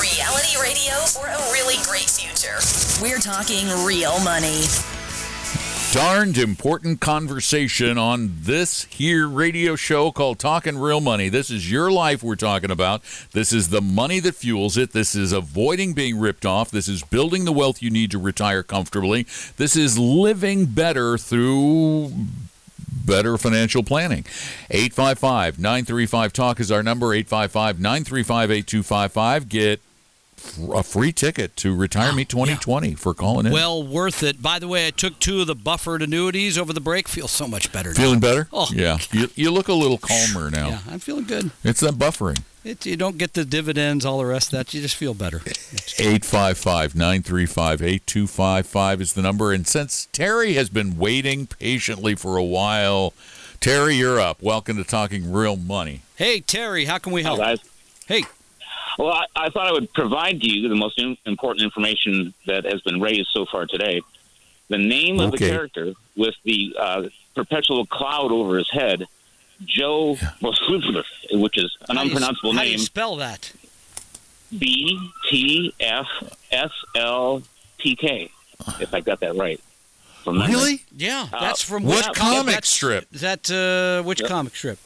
Reality radio for a really great future. We're talking real money. Darned important conversation on this here radio show called Talking Real Money. This is your life we're talking about. This is the money that fuels it. This is avoiding being ripped off. This is building the wealth you need to retire comfortably. This is living better through better financial planning. 855-935-TALK is our number. 855-935-8255. Get a free ticket to Retire Me 2020 for calling in. Well worth it. By the way, I took two of the buffered annuities over the break. Feel so much better now. Feeling better? Oh, yeah. You look a little calmer now. Yeah, I'm feeling good. It's that buffering. You don't get the dividends, all the rest of that. You just feel better. 855-935-8255 is the number. And since Terry has been waiting patiently for a while, Terry, you're up. Welcome to Talking Real Money. Hey, Terry, how can we help? Hi, guys. Hey. Well, I thought I would provide you the most important information that has been raised so far today. The name of the character with the perpetual cloud over his head, Joe Btfsplk, which is an unpronounceable name. How do you spell that? B-T-F-S-L-P-K, if I got that right. Really? Yeah, that's from what comic strip? Which comic strip?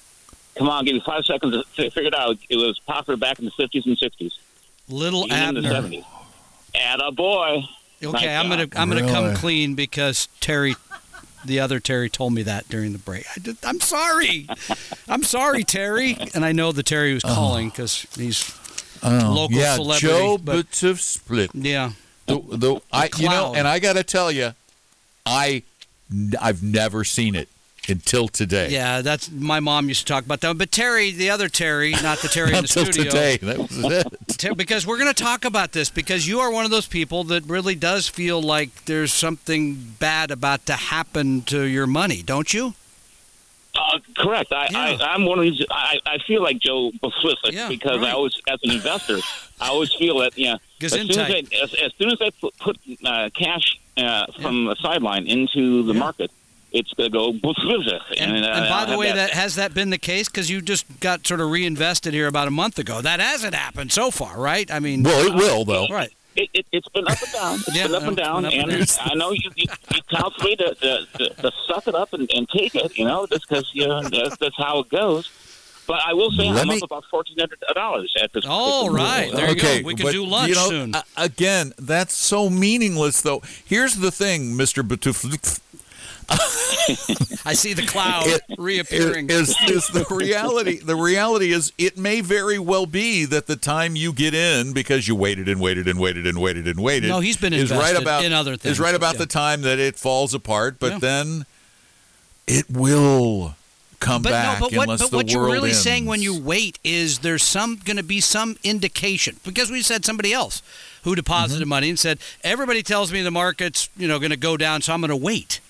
Come on, give me 5 seconds to figure it out. It was popular back in the 50s and 60s. Little Abner. In the 70s. Attaboy. Okay, I'm gonna come clean because Terry... The other Terry told me that during the break. I'm sorry. I'm sorry, Terry. And I know the Terry was calling because he's local celebrity. Joe Btfsplk. Yeah. And I got to tell you, I've never seen it until today. Yeah, that's my mom used to talk about that. But Terry, the other Terry, not the Terry in the studio. Until today, that was it. Because we're going to talk about this, because you are one of those people that really does feel like there's something bad about to happen to your money, don't you? Correct. I'm one of these. I feel like Joe Btfsplk because I always, as an investor, I always feel that as soon as I put cash from the sideline into the market. It's going to go Btfsplk. And by the way, that has that been the case? Because you just got sort of reinvested here about a month ago. That hasn't happened so far, right? I mean, well, it will, though. Right. It's been up and down. It's been up and down. I know you counsel me to suck it up and take it, just because that's how it goes. But I will say I'm up about $1,400 at this point. All right. There you go. We can do lunch soon. Again, that's so meaningless, though. Here's the thing, Mr. Btfsplk. I see the cloud reappearing. Is the reality? The reality is, it may very well be that the time you get in, because you waited and waited and waited and waited and waited. No, he's been invested in other things. Is right about the time that it falls apart, but then it will come back. No, but what you're really saying when you wait is there's going to be some indication, because we said somebody else who deposited money and said everybody tells me the market's going to go down, so I'm going to wait.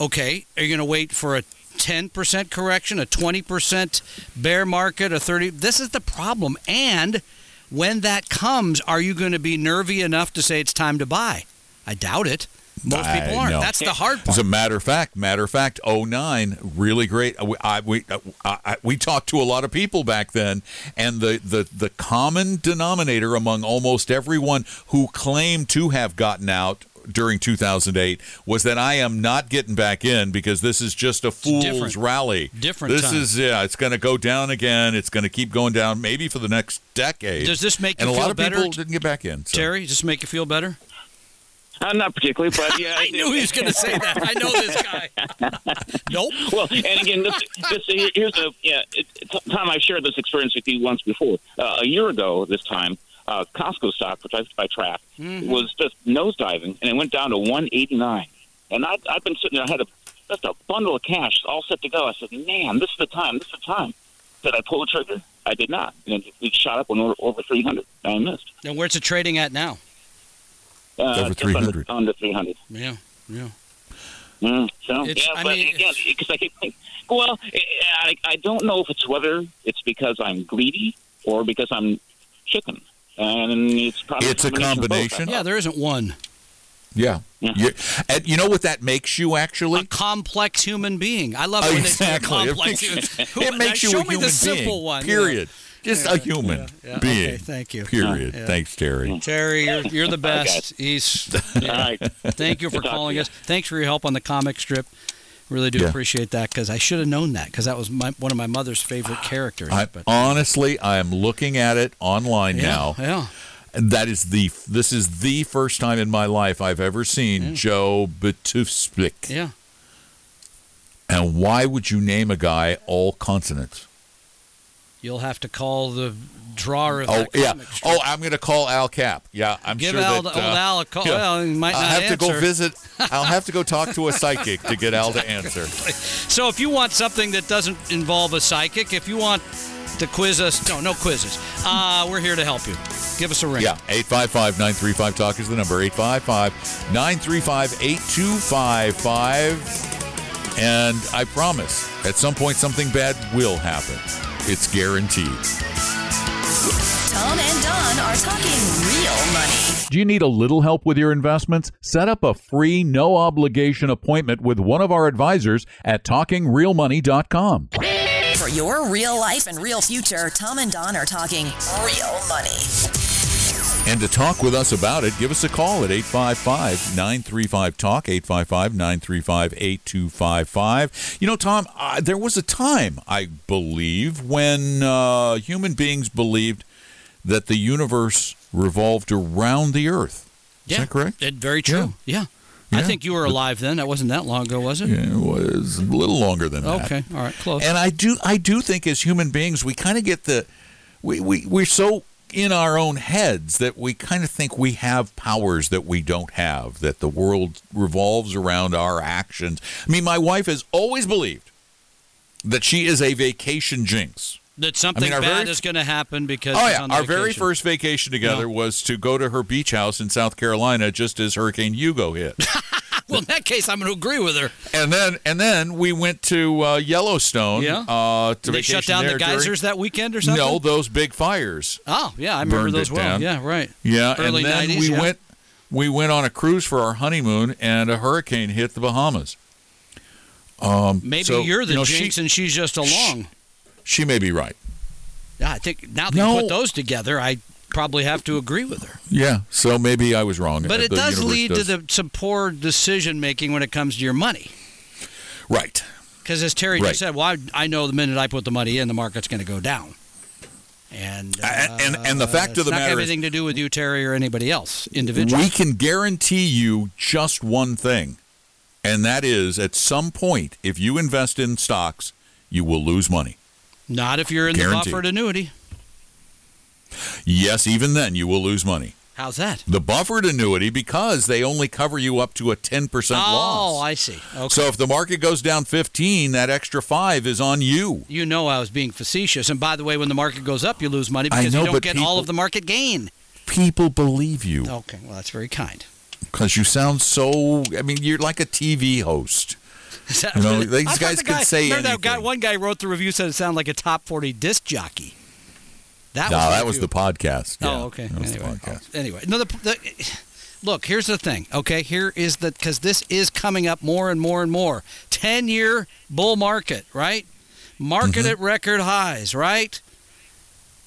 Okay, are you going to wait for a 10% correction, a 20% bear market, a 30? This is the problem. And when that comes, are you going to be nervy enough to say it's time to buy? I doubt it. Most people aren't. No. That's the hard part. As a matter of fact, 09, really great. We talked to a lot of people back then, and the common denominator among almost everyone who claimed to have gotten out during 2008 was that I am not getting back in, because this is just a fool's rally. It's going to go down again. It's going to keep going down, maybe for the next decade. Does this make you feel better? And a lot of people didn't get back in. So. Terry, does this make you feel better? Not particularly, but yeah. I knew he was going to say that. I know this guy. Nope. Well, and again, Tom, I shared this experience with you once before. A year ago this time, Costco stock, which I track, was just nosediving, and it went down to 189. And I've been sitting there. I had just a bundle of cash all set to go. I said, man, this is the time. Did I pull the trigger? I did not. And it shot up over 300. I missed. And where's it trading at now? Over 300. Under 300. Yeah. So, because I keep thinking, well, I don't know if it's whether it's because I'm greedy or because I'm chicken. And it's probably a combination. Yeah, there isn't one. Yeah. And you know what that makes you, actually? A complex human being. I love when they say complex. It makes you a human being. Show me the simple one. Period. Yeah. Just a human being. Okay, thank you. Period. Yeah. Thanks, Terry. Yeah. Terry, you're the best. All right. Thank you for calling us. Thanks for your help on the comic strip. Really do appreciate that, because I should have known that, because that was one of my mother's favorite characters. Honestly, I am looking at it online now. Yeah. And this is the first time in my life I've ever seen Joe Btfsplk. Yeah. And why would you name a guy all consonants? You'll have to call the drawer of that comic strip. Oh, I'm going to call Al Capp. Yeah, I'm sure that... Give Al a call. Yeah. Well, he might not answer. I'll have to go talk to a psychic to get Al to answer. So if you want something that doesn't involve a psychic, if you want to quiz us, no quizzes. We're here to help you. Give us a ring. Yeah, 855-935-TALK is the number, 855-935-8255. And I promise, at some point, something bad will happen. It's guaranteed. Tom and Don are talking real money. Do you need a little help with your investments? Set up a free, no-obligation appointment with one of our advisors at TalkingRealMoney.com. For your real life and real future, Tom and Don are talking real money. And to talk with us about it, give us a call at 855-935-TALK, 855-935-8255. You know, Tom, there was a time, I believe, when human beings believed that the universe revolved around the Earth. Is that correct? Very true. Yeah. I think you were alive then. That wasn't that long ago, was it? Yeah, it was a little longer than that. Okay, all right, close. And I do think as human beings, we kind of get we're so in our own heads that we kind of think we have powers that we don't have, that the world revolves around our actions. I mean, my wife has always believed that she is a vacation jinx. That something bad is going to happen because she's on our vacation. Very first vacation together was to go to her beach house in South Carolina just as Hurricane Hugo hit. Well, in that case, I'm going to agree with her. And then we went to Yellowstone. Yeah. To they shut down the geysers that weekend or something? No, those big fires. Oh, yeah, I remember those well. Down. Yeah, right. Yeah, early and then 90s, we went on a cruise for our honeymoon, and a hurricane hit the Bahamas. Maybe you're the jinx and she's just along. She may be right. Yeah, I think now that you put those together, I probably have to agree with her. Yeah, so maybe I was wrong. But it does lead to some poor decision-making when it comes to your money. Right. Because as Terry just said, well, I know the minute I put the money in, the market's going to go down. And the fact of the matter is... It's not anything to do with you, Terry, or anybody else individually. We can guarantee you just one thing, and that is at some point, if you invest in stocks, you will lose money. Not if you're in the buffered annuity. Yes, even then you will lose money. How's that? The buffered annuity, because they only cover you up to a 10% loss. Oh, I see. Okay. So if the market goes down 15, that extra 5 is on you. You know I was being facetious. And by the way, when the market goes up, you lose money because you don't get all of the market gain. People believe you. Okay, well, that's very kind. Because you sound so, you're like a TV host. These guys can say anything. One guy wrote the review, said it sounded like a top 40 disc jockey. That was the podcast. Yeah. Oh, okay. Anyway. No, look, here's the thing, okay? Because this is coming up more and more and more. 10-year bull market, right? Market at record highs, right?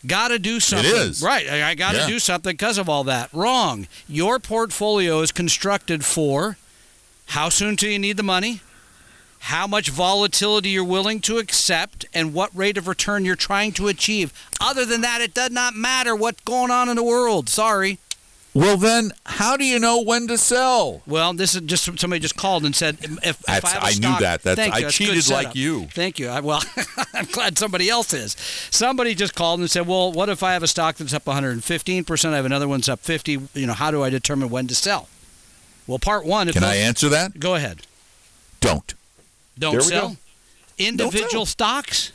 Got to do something. It is. Right. I got to do something because of all that. Wrong. Your portfolio is constructed for how soon do you need the money, how much volatility you're willing to accept, and what rate of return you're trying to achieve. Other than that, it does not matter what's going on in the world. Sorry. Well, then, how do you know when to sell? Well, this is just somebody just called and said, if I have a stock, I knew that. I cheated like you. Thank you. I'm glad somebody else is. Somebody just called and said, well, what if I have a stock that's up 115%? I have another one's up 50%. How do I determine when to sell? Well, part one. Can I answer that? Go ahead. Don't sell individual stocks.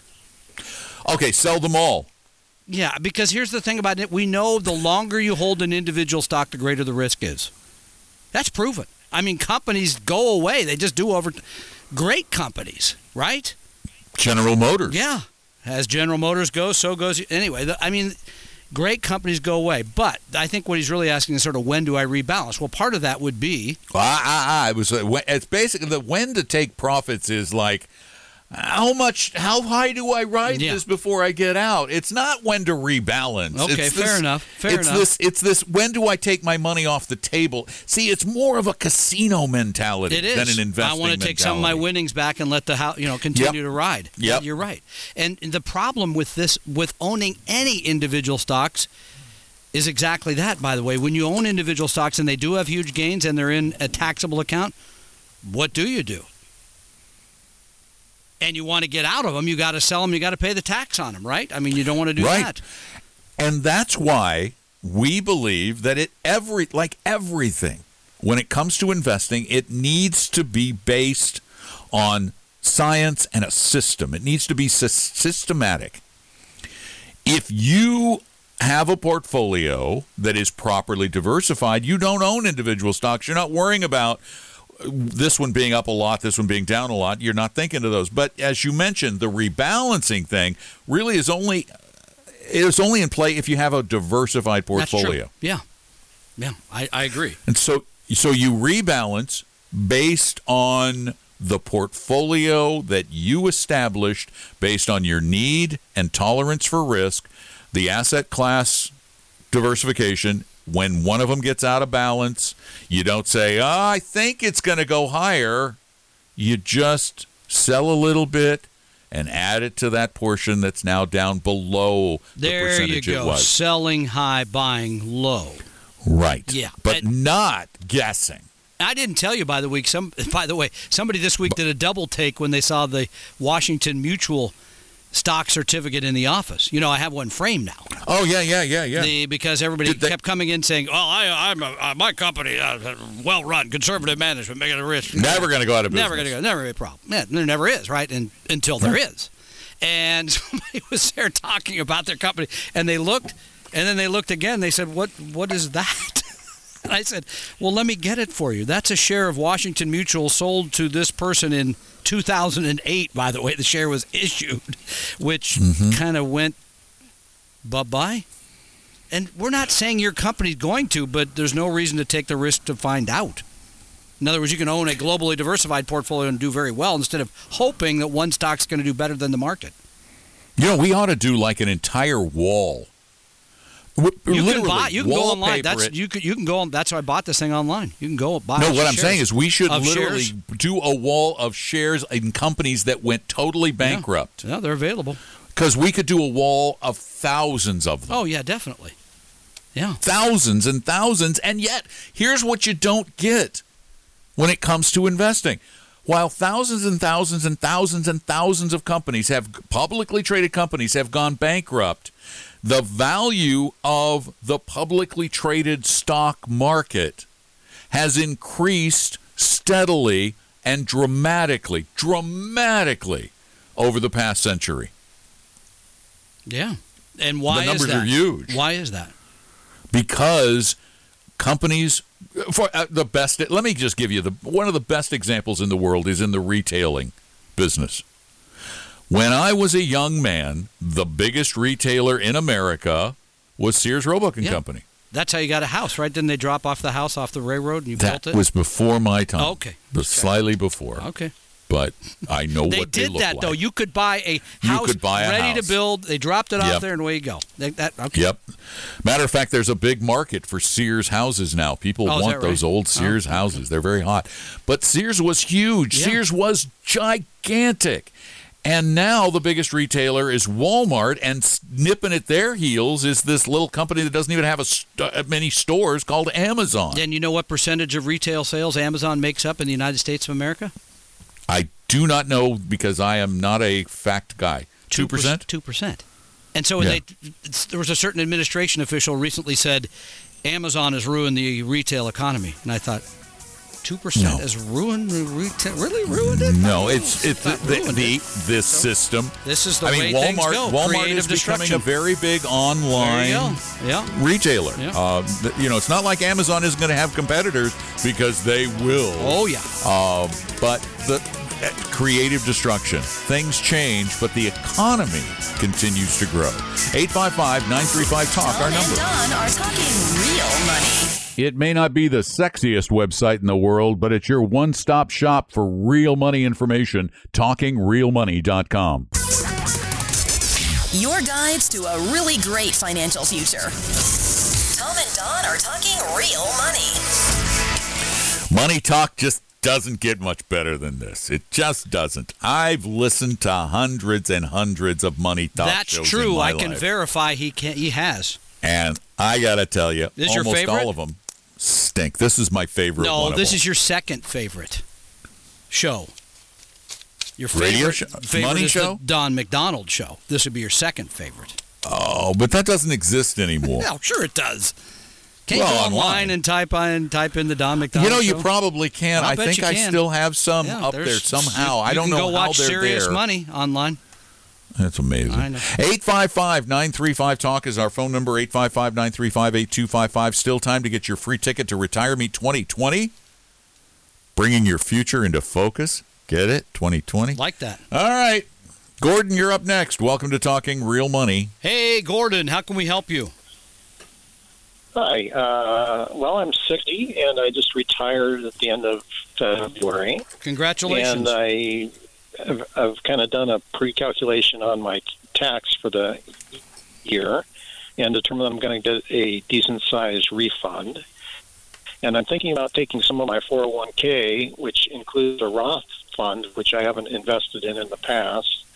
Okay, sell them all. Yeah, because here's the thing about it. We know the longer you hold an individual stock, the greater the risk is. That's proven. I mean, companies go away. They just do over great companies, right? General Motors. Yeah. As General Motors goes, so goes. Anyway, I mean, great companies go away. But I think what he's really asking is sort of when do I rebalance? Well, part of that would be. It's basically the when to take profits is like. How high do I ride this before I get out? It's not when to rebalance. Okay, fair enough. It's this, when do I take my money off the table? See, it's more of a casino mentality than an investing mentality. I want to take some of my winnings back and let the continue to ride. Yep. You're right. And the problem with this, with owning any individual stocks, is exactly that, by the way. When you own individual stocks and they do have huge gains and they're in a taxable account, what do you do? And you want to get out of them, you got to sell them, you got to pay the tax on them, right? I mean, you don't want to do that. And that's why we believe that everything, when it comes to investing, it needs to be based on science and a system. It needs to be systematic. If you have a portfolio that is properly diversified, you don't own individual stocks, you're not worrying about this one being up a lot, this one being down a lot. You're not thinking of those. But as you mentioned, the rebalancing thing really is only in play if you have a diversified portfolio. That's true. Yeah, I agree. And so you rebalance based on the portfolio that you established, based on your need and tolerance for risk, the asset class diversification. When one of them gets out of balance, you don't say, I think it's going to go higher. You just sell a little bit and add it to that portion that's now down below the percentage it was. There you go. Selling high, buying low. Right. Yeah. But not guessing. I didn't tell you, by the way, somebody this week did a double take when they saw the Washington Mutual stock certificate in the office. I have one framed now. Oh, yeah. Because everybody kept coming in saying, my company, well-run, conservative management, making a risk. Never going to go out of business. Never be a problem. Yeah, there never is, right? And until there is. And somebody was there talking about their company, and they looked, and then they looked again. They said, what is that? And I said, well, let me get it for you. That's a share of Washington Mutual sold to this person in 2008, by the way. The share was issued, which kind of went bye-bye. And we're not saying your company's going to, but there's no reason to take the risk to find out. In other words, you can own a globally diversified portfolio and do very well instead of hoping that one stock's going to do better than the market. We ought to do like an entire wall. You can go online. That's why I bought this thing online. You can go buy. No, what I'm saying is we should literally do a wall of shares in companies that went totally bankrupt. Yeah, they're available. Because we could do a wall of thousands of them. Oh, yeah, definitely. Yeah. Thousands and thousands. And yet, here's what you don't get when it comes to investing. While thousands and thousands and thousands and thousands of companies publicly traded companies have gone bankrupt, the value of the publicly traded stock market has increased steadily and dramatically over the past century. Yeah. And why is that? The numbers are huge. Why is that? Because companies let me just give you one of the best examples in the world is in the retailing business. When I was a young man, the biggest retailer in America was Sears Roebuck and Company. That's how you got a house, right? Didn't they drop off the house off the railroad and you built it? That was before my time. Oh, okay. Slightly before. Okay. But I know what they look like. They did that, though. You could buy a house ready to build. They dropped it off there, and away you go. Yep. Matter of fact, there's a big market for Sears houses now. People want those old Sears houses. They're very hot. But Sears was huge. Yeah. Sears was gigantic. And now the biggest retailer is Walmart, and nipping at their heels is this little company that doesn't even have many stores called Amazon. And you know what percentage of retail sales Amazon makes up in the United States of America? I do not know because I am not a fact guy. 2%? 2%. And so there was a certain administration official recently said, Amazon has ruined the retail economy. And I thought, 2% has ruined really ruined it. No, it's this system. This is the way things go. Walmart is becoming a very big online retailer. Yeah. You know, it's not like Amazon isn't going to have competitors, because they will. Oh yeah. But the creative destruction. Things change, but the economy continues to grow. 855-935-TALK, our number. Don are talking real money. It may not be the sexiest website in the world, but it's your one-stop shop for real money information. TalkingRealMoney.com. Your guides to a really great financial future. Tom and Don are talking real money. Money talk just doesn't get much better than this. It just doesn't. I've listened to hundreds and hundreds of money talk shows in my life. That's true. I can verify he has. And I got to tell you, almost all of them stink. This is my favorite one. No, this is your second favorite show. Your favorite radio show? Money show? The Don McDonald show. This would be your second favorite. Oh, but that doesn't exist anymore. No, sure it does. Can you go online and type in the Don McDonald show? You know, you probably can. I think I still have some up there somehow. I don't know how they're there. You can go watch Serious Money online. That's amazing. 855-935-TALK is our phone number, 855-935-8255. Still time to get your free ticket to Retire Me 2020. Bringing your future into focus. Get it? 2020. Like that. All right. Gordon, you're up next. Welcome to Talking Real Money. Hey, Gordon. How can we help you? Hi. Well, I'm 60, and I just retired at the end of February. Congratulations. And I've kind of done a pre-calculation on my tax for the year and determined I'm going to get a decent-sized refund. And I'm thinking about taking some of my 401k, which includes a Roth fund, which I haven't invested in the past,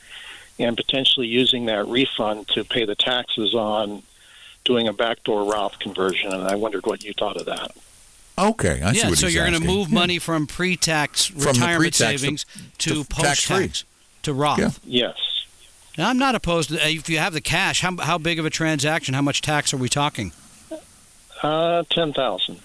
and potentially using that refund to pay the taxes on doing a backdoor Roth conversion. And I wondedered what you thought of that. Okay, I see what he's asking. Yeah, so you're going to move money from pre-tax retirement savings to post-tax to Roth. Yeah. Yes. Now, I'm not opposed to, if you have the cash, how big of a transaction, how much tax are we talking? $10,000.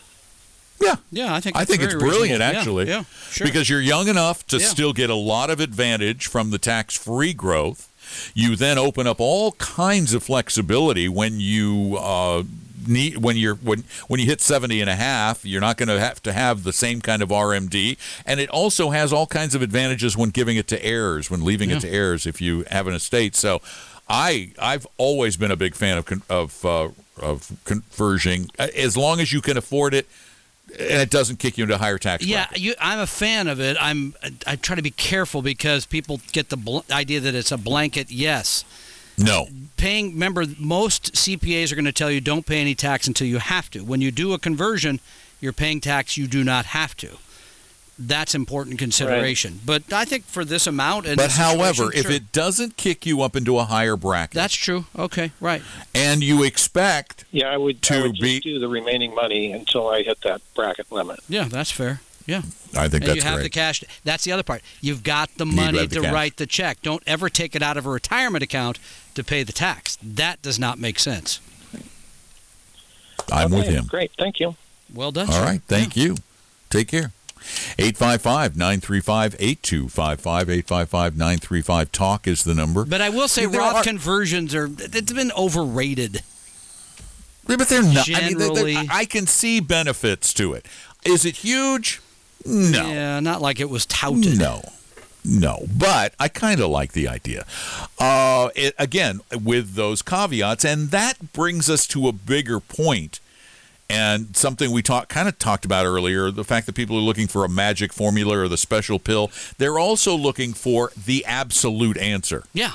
Yeah. Yeah, I think it's brilliant, actually. Yeah, sure. Because you're young enough to still get a lot of advantage from the tax-free growth. You then open up all kinds of flexibility when you when you hit 70 and a half, you're not going to have the same kind of RMD, and it also has all kinds of advantages when giving it to heirs, when leaving it to heirs if you have an estate. So, I've always been a big fan of converging, as long as you can afford it, and it doesn't kick you into higher tax. Yeah, I'm a fan of it. I try to be careful because people get the idea that it's a blanket yes. No. Remember, most CPAs are going to tell you don't pay any tax until you have to. When you do a conversion, you're paying tax you do not have to. That's important consideration. Right. But I think for this amount. And but however, if it doesn't kick you up into a higher bracket. That's true. Okay, right. And you expect. Yeah, I would do the remaining money until I hit that bracket limit. Yeah, that's fair. Yeah. I think that's great. You have the cash. That's the other part. You've got the money to write the check. Don't ever take it out of a retirement account to pay the tax. That does not make sense. I'm with him. Great. Thank you. Well done. All right. Thank you. Take care. 855-935-8255. 855-935-TALK is the number. But I will say Roth conversions it's been overrated. But they're not. Generally, I can see benefits to it. Is it huge? No. Yeah, not like it was touted. No. But I kind of like the idea. Again, with those caveats, and that brings us to a bigger point, and something we kind of talked about earlier, the fact that people are looking for a magic formula or the special pill. They're also looking for the absolute answer. Yeah.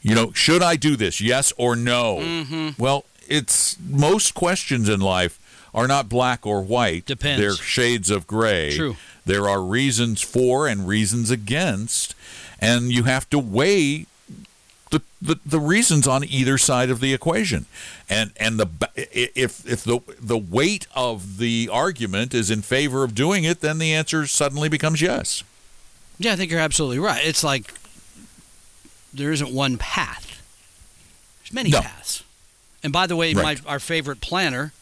You know, should I do this? Yes or no? Mm-hmm. Well, it's most questions in life are not black or white. Depends. They're shades of gray. True. There are reasons for and reasons against, and you have to weigh the reasons on either side of the equation. And if the weight of the argument is in favor of doing it, then the answer suddenly becomes yes. Yeah, I think you're absolutely right. It's like there isn't one path. There's many paths. And by the way, our favorite planner,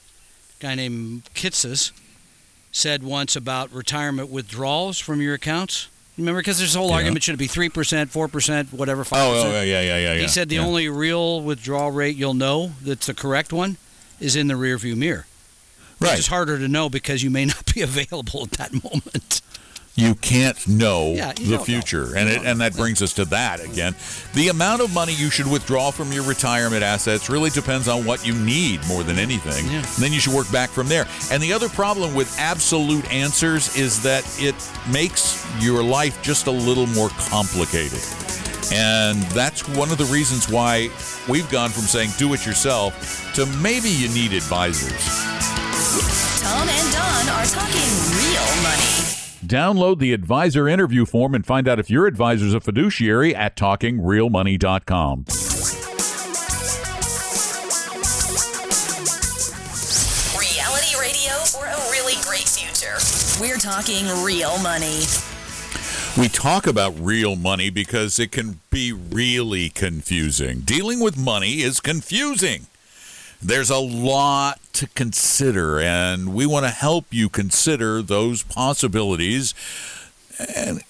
a guy named Kitces, said once about retirement withdrawals from your accounts. Remember, because there's a whole argument, should it be 3%, 4%, whatever, 5%? Oh, yeah. He said the only real withdrawal rate you'll know that's the correct one is in the rearview mirror. Right. Which is harder to know because you may not be available at that moment. You can't know the future. Know. And that brings us to that again. The amount of money you should withdraw from your retirement assets really depends on what you need more than anything. Yeah. And then you should work back from there. And the other problem with absolute answers is that it makes your life just a little more complicated. And that's one of the reasons why we've gone from saying do it yourself to maybe you need advisors. Tom and Don are talking real money. Download the advisor interview form and find out if your advisor's a fiduciary at TalkingRealMoney.com. Reality radio for a really great future. We're talking real money. We talk about real money because it can be really confusing. Dealing with money is confusing. There's a lot to consider, and we want to help you consider those possibilities and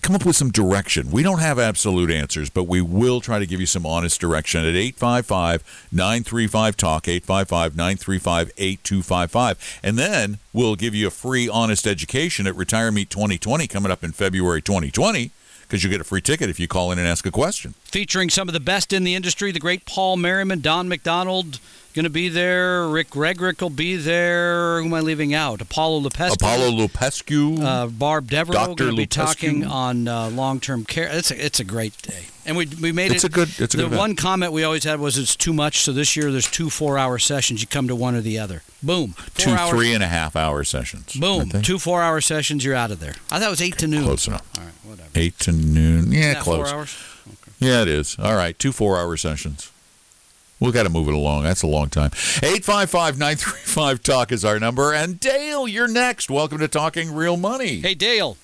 come up with some direction. We don't have absolute answers, but we will try to give you some honest direction at 855-935-TALK, 855-935-8255. And then we'll give you a free, honest education at Retire Me 2020 coming up in February 2020. Because you get a free ticket if you call in and ask a question. Featuring some of the best in the industry, the great Paul Merriman, Don McDonald, going to be there. Rick Regrick will be there. Who am I leaving out? Apollo Lupescu. Barb Devereaux going to be talking on long-term care. It's a great day. And we made it. It's a good one comment we always had was it's too much. So this year there's 2 four-hour sessions. You come to one or the other. Boom. 3.5-hour sessions. Boom. 2 four-hour sessions. You're out of there. I thought it was 8 to noon. Close enough. All right. Whatever. 8 to noon. Yeah, close. 4 hours? Okay. Yeah, it is. All right. 2 four-hour sessions. We've got to move it along. That's a long time. 855-935-TALK is our number. And Dale, you're next. Welcome to Talking Real Money. Hey, Dale.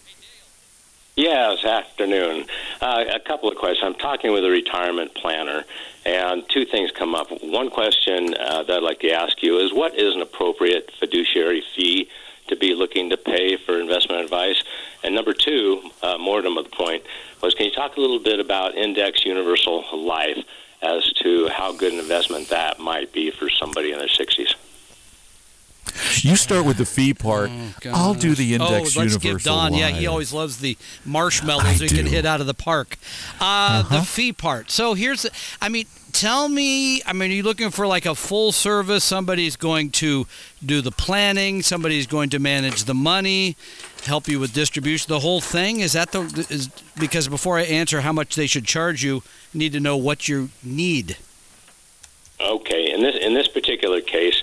Yes, afternoon. A couple of questions. I'm talking with a retirement planner, and two things come up. One question that I'd like to ask you is, what is an appropriate fiduciary fee to be looking to pay for investment advice? And number two, more to the point, was can you talk a little bit about Index Universal Life as to how good an investment that might be for somebody in their 60s? You start with the fee part. Oh, I'll do the Index Universal. Let's give Don. Life. Yeah, he always loves the marshmallows he can hit out of the park. The fee part. So here's the, are you looking for like a full service? Somebody's going to do the planning. Somebody's going to manage the money, help you with distribution. The whole thing? Is because before I answer how much they should charge you, you need to know what you need. Okay. In this particular case,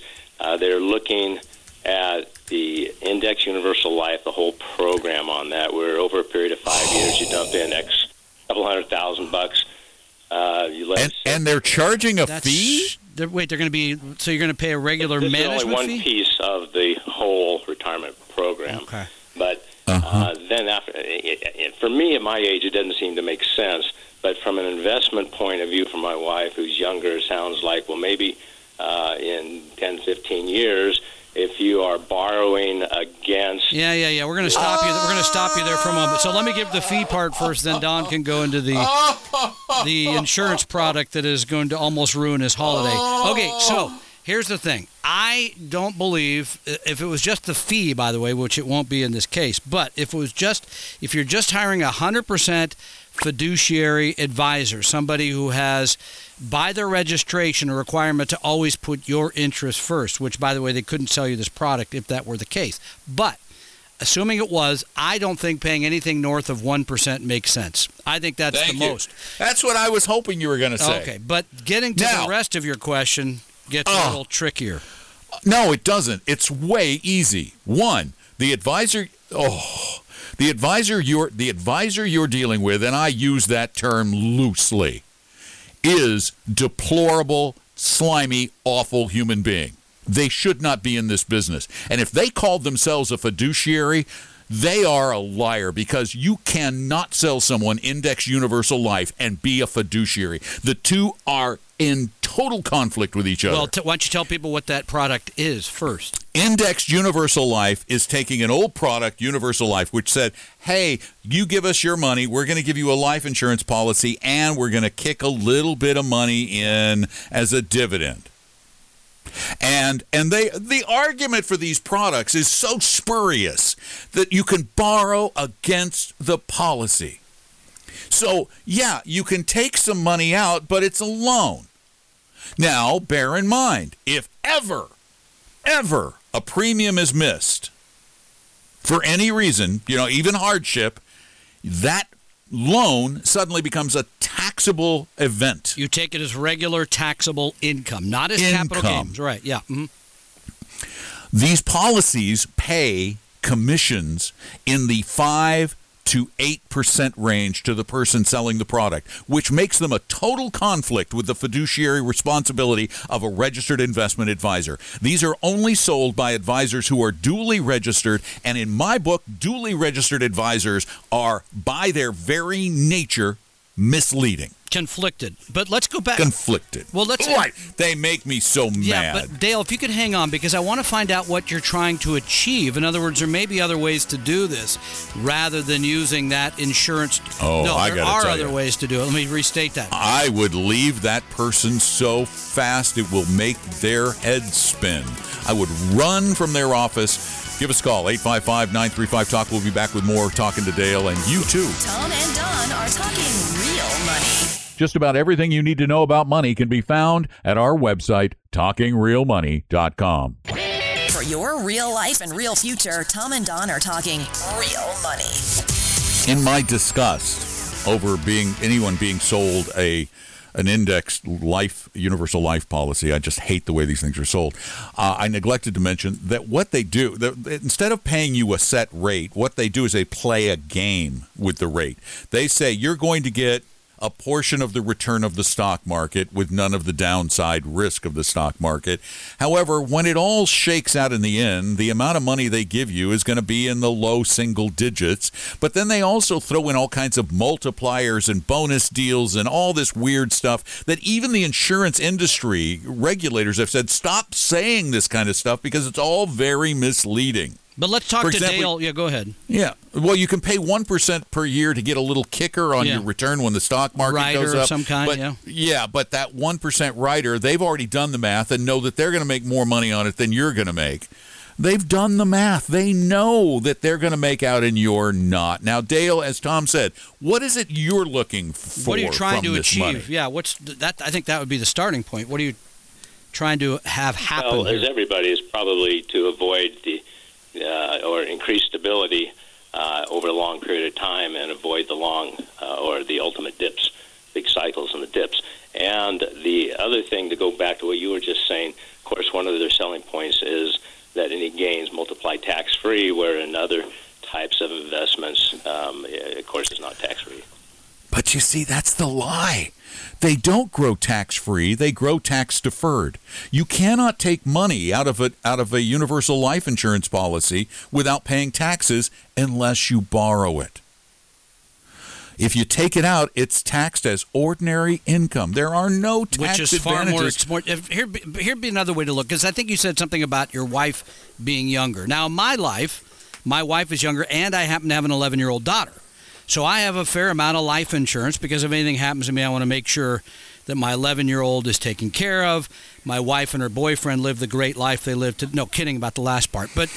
they're looking at the Index Universal Life, the whole program on that, where over a period of 5 years you dump in X, couple $100,000. And they're charging a fee? They're going to be, so you're going to pay a regular management fee? This is only one piece of the whole retirement program. Okay. But then after, for me at my age, it doesn't seem to make sense. But from an investment point of view, for my wife who's younger, it sounds like, well, maybe in 10, 15 years, if you are borrowing against... Yeah. We're going to stop you. We're going to stop you there for a moment. So let me give the fee part first, then Don can go into the insurance product that is going to almost ruin his holiday. Okay, so here's the thing. I don't believe, if it was just the fee, by the way, which it won't be in this case, but if you're just hiring 100% fiduciary advisor, somebody who has, by their registration, a requirement to always put your interest first, which, by the way, they couldn't sell you this product if that were the case. But assuming it was, I don't think paying anything north of 1% makes sense. I think that's most. That's what I was hoping you were going to say. Okay, but getting to the rest of your question gets a little trickier. No, it doesn't. It's way easy. One, the advisor you're dealing with, and I use that term loosely, is deplorable, slimy, awful human being. They should not be in this business. And if they called themselves a fiduciary, they are a liar, because you cannot sell someone Index Universal Life and be a fiduciary. The two are in total conflict with each other. Well, why don't you tell people what that product is first? Index Universal Life is taking an old product, Universal Life, which said, hey, you give us your money, we're going to give you a life insurance policy, and we're going to kick a little bit of money in as a dividend. And the argument for these products is so spurious that you can borrow against the policy. So, yeah, you can take some money out, but it's a loan. Now, bear in mind, if ever a premium is missed for any reason, you know, even hardship, that loan suddenly becomes a taxable event. You take it as regular taxable income, not as capital gains. Right, yeah. Mm-hmm. These policies pay commissions in the 5% to 8% range to the person selling the product, which makes them a total conflict with the fiduciary responsibility of a registered investment advisor. These are only sold by advisors who are duly registered, and in my book, duly registered advisors are, by their very nature, misleading. Conflicted. But let's go back. Conflicted. Well, let's. Right. They make me so mad. Yeah, but Dale, if you could hang on, because I want to find out what you're trying to achieve. In other words, there may be other ways to do this rather than using that insurance. Oh, no, I got to tell you. There are other ways to do it. Let me restate that. I would leave that person so fast it will make their head spin. I would run from their office. Give us a call, 855-935-TALK. We'll be back with more Talking to Dale, and you too. Tom and Don are talking real money. Just about everything you need to know about money can be found at our website, TalkingRealMoney.com. For your real life and real future, Tom and Don are talking real money. In my disgust over anyone being sold an indexed life, universal life policy, I just hate the way these things are sold. I neglected to mention that what they do, instead of paying you a set rate, what they do is they play a game with the rate. They say you're going to get a portion of the return of the stock market with none of the downside risk of the stock market. However, when it all shakes out in the end, the amount of money they give you is going to be in the low single digits. But then they also throw in all kinds of multipliers and bonus deals and all this weird stuff that even the insurance industry regulators have said, stop saying this kind of stuff because it's all very misleading. But let's talk to Dale. Yeah, go ahead. Yeah. Well, you can pay 1% per year to get a little kicker on your return when the stock market goes up. Rider of some kind, yeah. Yeah, but that 1% rider, they've already done the math and know that they're going to make more money on it than you're going to make. They've done the math. They know that they're going to make out and you're not. Now, Dale, as Tom said, what is it you're looking for? What are you trying to achieve? Money? Yeah, what's that? I think that would be the starting point. What are you trying to have happen? Well, as everybody is probably to avoid the or increase stability over a long period of time and avoid the long or the ultimate dips, big cycles and the dips. And the other thing, to go back to what you were just saying, of course, one of their selling points is that any gains multiply tax-free, where in other types of investments, of course, it's not tax-free. But you see, that's the lie. They don't grow tax-free. They grow tax-deferred. You cannot take money out of a universal life insurance policy without paying taxes unless you borrow it. If you take it out, it's taxed as ordinary income. There are no tax advantages. Which is far more. Here'd be another way to look, because I think you said something about your wife being younger. Now, in my life, my wife is younger, and I happen to have an 11-year-old daughter. So I have a fair amount of life insurance because if anything happens to me, I want to make sure that my 11-year-old is taken care of. My wife and her boyfriend live the great life they lived. No, kidding about the last part. But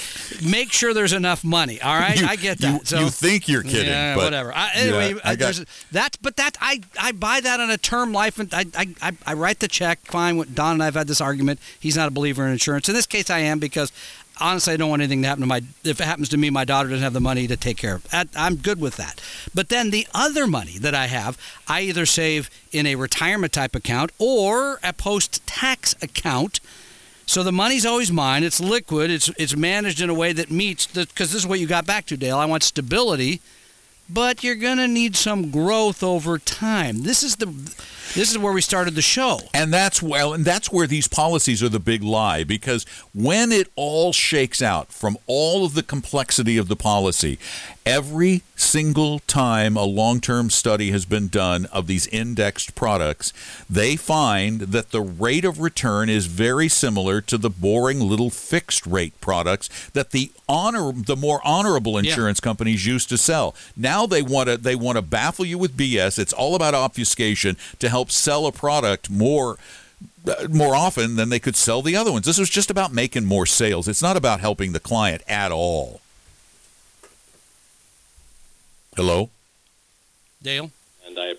make sure there's enough money, all right? I get that. You think you're kidding. Yeah, but whatever. I buy that on a term life. And I write the check. Fine. Don and I have had this argument. He's not a believer in insurance. In this case, I am because honestly, I don't want anything to happen to my. If it happens to me, my daughter doesn't have the money to take care of. I'm good with that. But then the other money that I have, I either save in a retirement type account or a post-tax account. So the money's always mine. It's liquid. It's managed in a way that meets the. Because this is what you got back to, Dale. I want stability, but you're gonna need some growth over time. This is where we started the show. And that's where these policies are the big lie, because when it all shakes out from all of the complexity of the policy, Every single time a long-term study has been done of these indexed products, they find that the rate of return is very similar to the boring little fixed rate products that the more honorable insurance companies used to sell. Now they want to baffle you with BS. It's all about obfuscation to help sell a product more often than they could sell the other ones. This was just about making more sales. It's not about helping the client at all. Hello? Dale? And I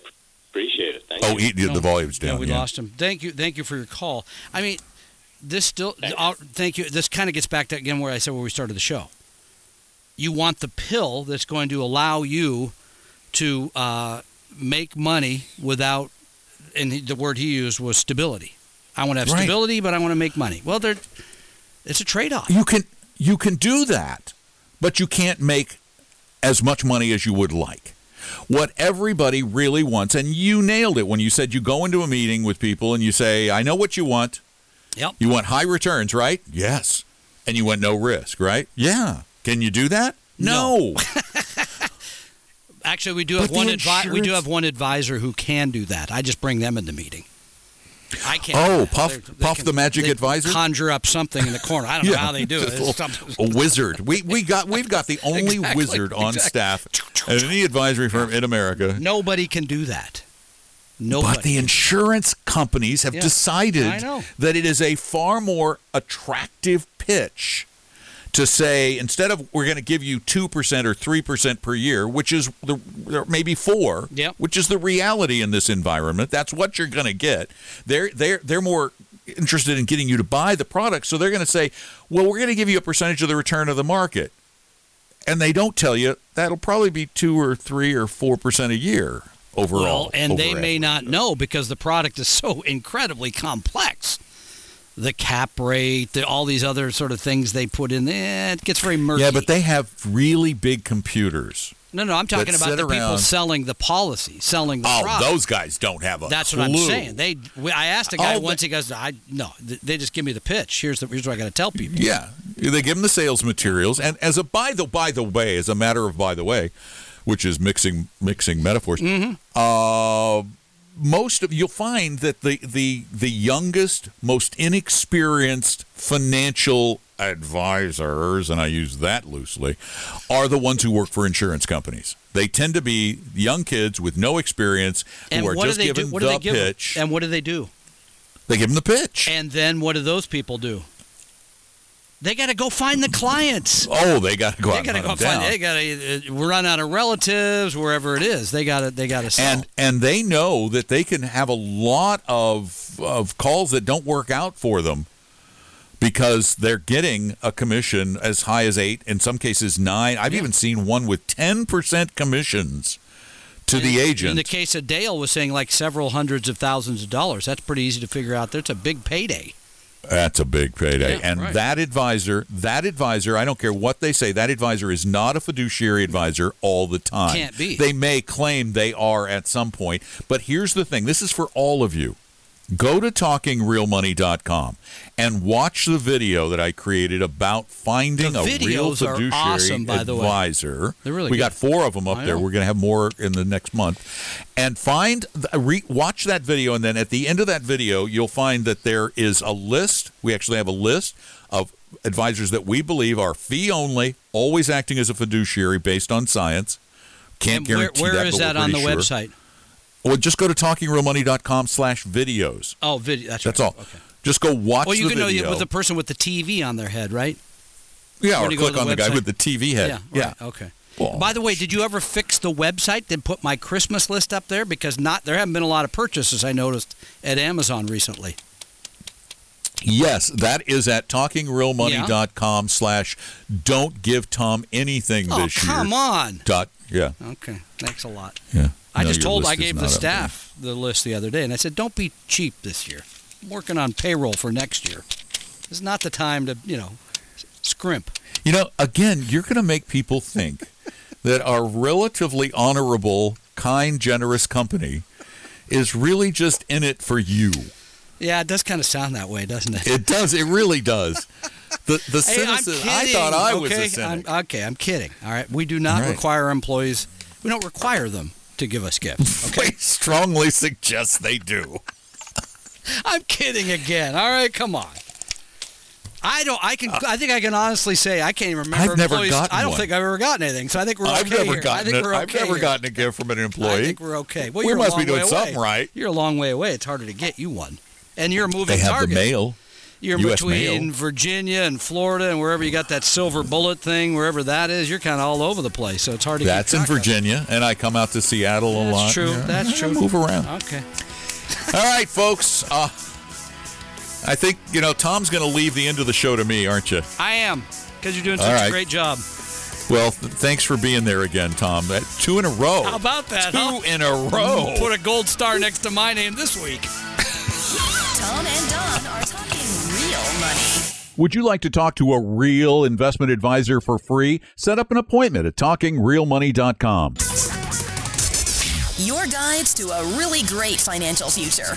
appreciate it. Thank you. The volume's down. We lost him. Thank you for your call. I mean, this still, thank you. This kind of gets back to, again, where I said where we started the show. You want the pill that's going to allow you to make money without, and the word he used was stability. I want to have stability, but I want to make money. Well, it's a trade-off. You can do that, but you can't make as much money as you would like. What everybody really wants, and you nailed it when you said you go into a meeting with people and you say, I know what you want. Yep. You want high returns, right? Yes. And you want no risk, right? Yeah. Can you do that? No. Actually, we do have one advisor who can do that. I just bring them in the meeting. I can't. Oh, Puff the magic advisor? Conjure up something in the corner. I don't know how they do it. A wizard. We've got the only wizard on staff at any advisory firm in America. Nobody can do that. Nobody. But the insurance companies have decided that it is a far more attractive pitch to say, instead of we're going to give you 2% or 3% per year, which is maybe 4%, which is the reality in this environment. That's what you're going to get. They're more interested in getting you to buy the product, so they're going to say, well, we're going to give you a percentage of the return of the market. And they don't tell you that'll probably be 2 or 3 or 4% a year overall. Well, and they may not know because the product is so incredibly complex. The cap rate, all these other sort of things they put in there, it gets very murky. Yeah, but they have really big computers. No, I'm talking about the people selling the policy, selling the product. Oh, those guys don't have a clue. That's what I'm saying. I asked a guy once, he goes, they just give me the pitch. Here's what I got to tell people. Yeah, they give them the sales materials. And as a by the way, which is mixing metaphors, you'll find that the youngest, most inexperienced financial advisors, and I use that loosely, are the ones who work for insurance companies. They tend to be young kids with no experience who are just given the pitch. And what do they do? They give them the pitch. And then what do those people do? They got to go find the clients. Oh, they got to go out and hunt them down. They got to run out of relatives, wherever it is. They got to sell. And they know that they can have a lot of calls that don't work out for them because they're getting a commission as high as 8, in some cases 9. I've even seen one with 10% commissions to the agent. In the case of Dale was saying like several hundreds of thousands of dollars. That's pretty easy to figure out. That's a big payday. That's a big payday. Yeah, and that advisor, I don't care what they say, that advisor is not a fiduciary advisor all the time. Can't be. They may claim they are at some point. But here's the thing. This is for all of you. Go to TalkingRealMoney.com and watch the video that I created about finding a real fiduciary advisor. They're really good. We got 4 of them up there. We're going to have more in the next month. And watch that video, and then at the end of that video, you'll find that there is a list. We actually have a list of advisors that we believe are fee-only, always acting as a fiduciary based on science. Where is that on the website? Well, just go to TalkingRealMoney.com/videos. Oh, video. That's right. All. Okay. Just go watch the video. Well, you can know with the person with the TV on their head, right? Yeah, or click on the guy with the TV head. Yeah. Right. Okay. Well, by the way, did you ever fix the website and put my Christmas list up there? Because there haven't been a lot of purchases, I noticed, at Amazon recently. Yes, that is at TalkingRealMoney.com/Don'tGiveTom anything this year. Oh, come on. Yeah. Okay. Thanks a lot. Yeah. I gave the staff the list the other day, and I said, don't be cheap this year. I'm working on payroll for next year. It's not the time to, scrimp. Again, you're going to make people think that our relatively honorable, kind, generous company is really just in it for you. Yeah, it does kind of sound that way, doesn't it? It does. It really does. The cynicism. Hey, I thought I was a cynic. I'm kidding. All right. We do not require our employees. We don't require them to give us gifts. Okay? We strongly suggest they do. I'm kidding again. All right. Come on. I think I can honestly say I can't even remember. I've never gotten I don't one. Think I've ever gotten anything, so I think we're okay. I've never gotten a gift from an employee. I think we're okay. Well, we must be doing something right. You're a long way away. It's harder to get you one, and you're a moving target. They have the mail. You're US between mail. Virginia and Florida, and wherever you got that silver bullet thing, wherever that is, you're kind of all over the place. So it's hard to. That's get in Virginia, and I come out to Seattle a lot. That's true. Yeah. That's true. Move around. Okay. All right, folks. I think, Tom's going to leave the end of the show to me, aren't you? I am, because you're doing such a great job. Well, thanks for being there again, Tom. Two in a row. How about that? Two in a row. Put a gold star next to my name this week. Tom and Don are talking real money. Would you like to talk to a real investment advisor for free? Set up an appointment at TalkingRealMoney.com. Your guides to a really great financial future.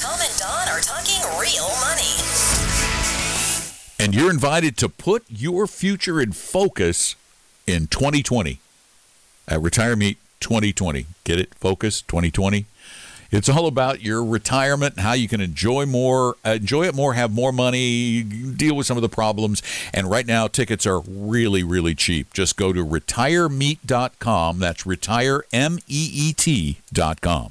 Tom and Don are talking real money. And you're invited to put your future in focus in 2020 at Retire Me 2020. Get it? Focus 2020. It's all about your retirement, how you can enjoy it more, have more money, deal with some of the problems. And right now, tickets are really, really cheap. Just go to retiremeet.com. That's retiremeet.com.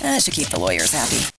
That should keep the lawyers happy.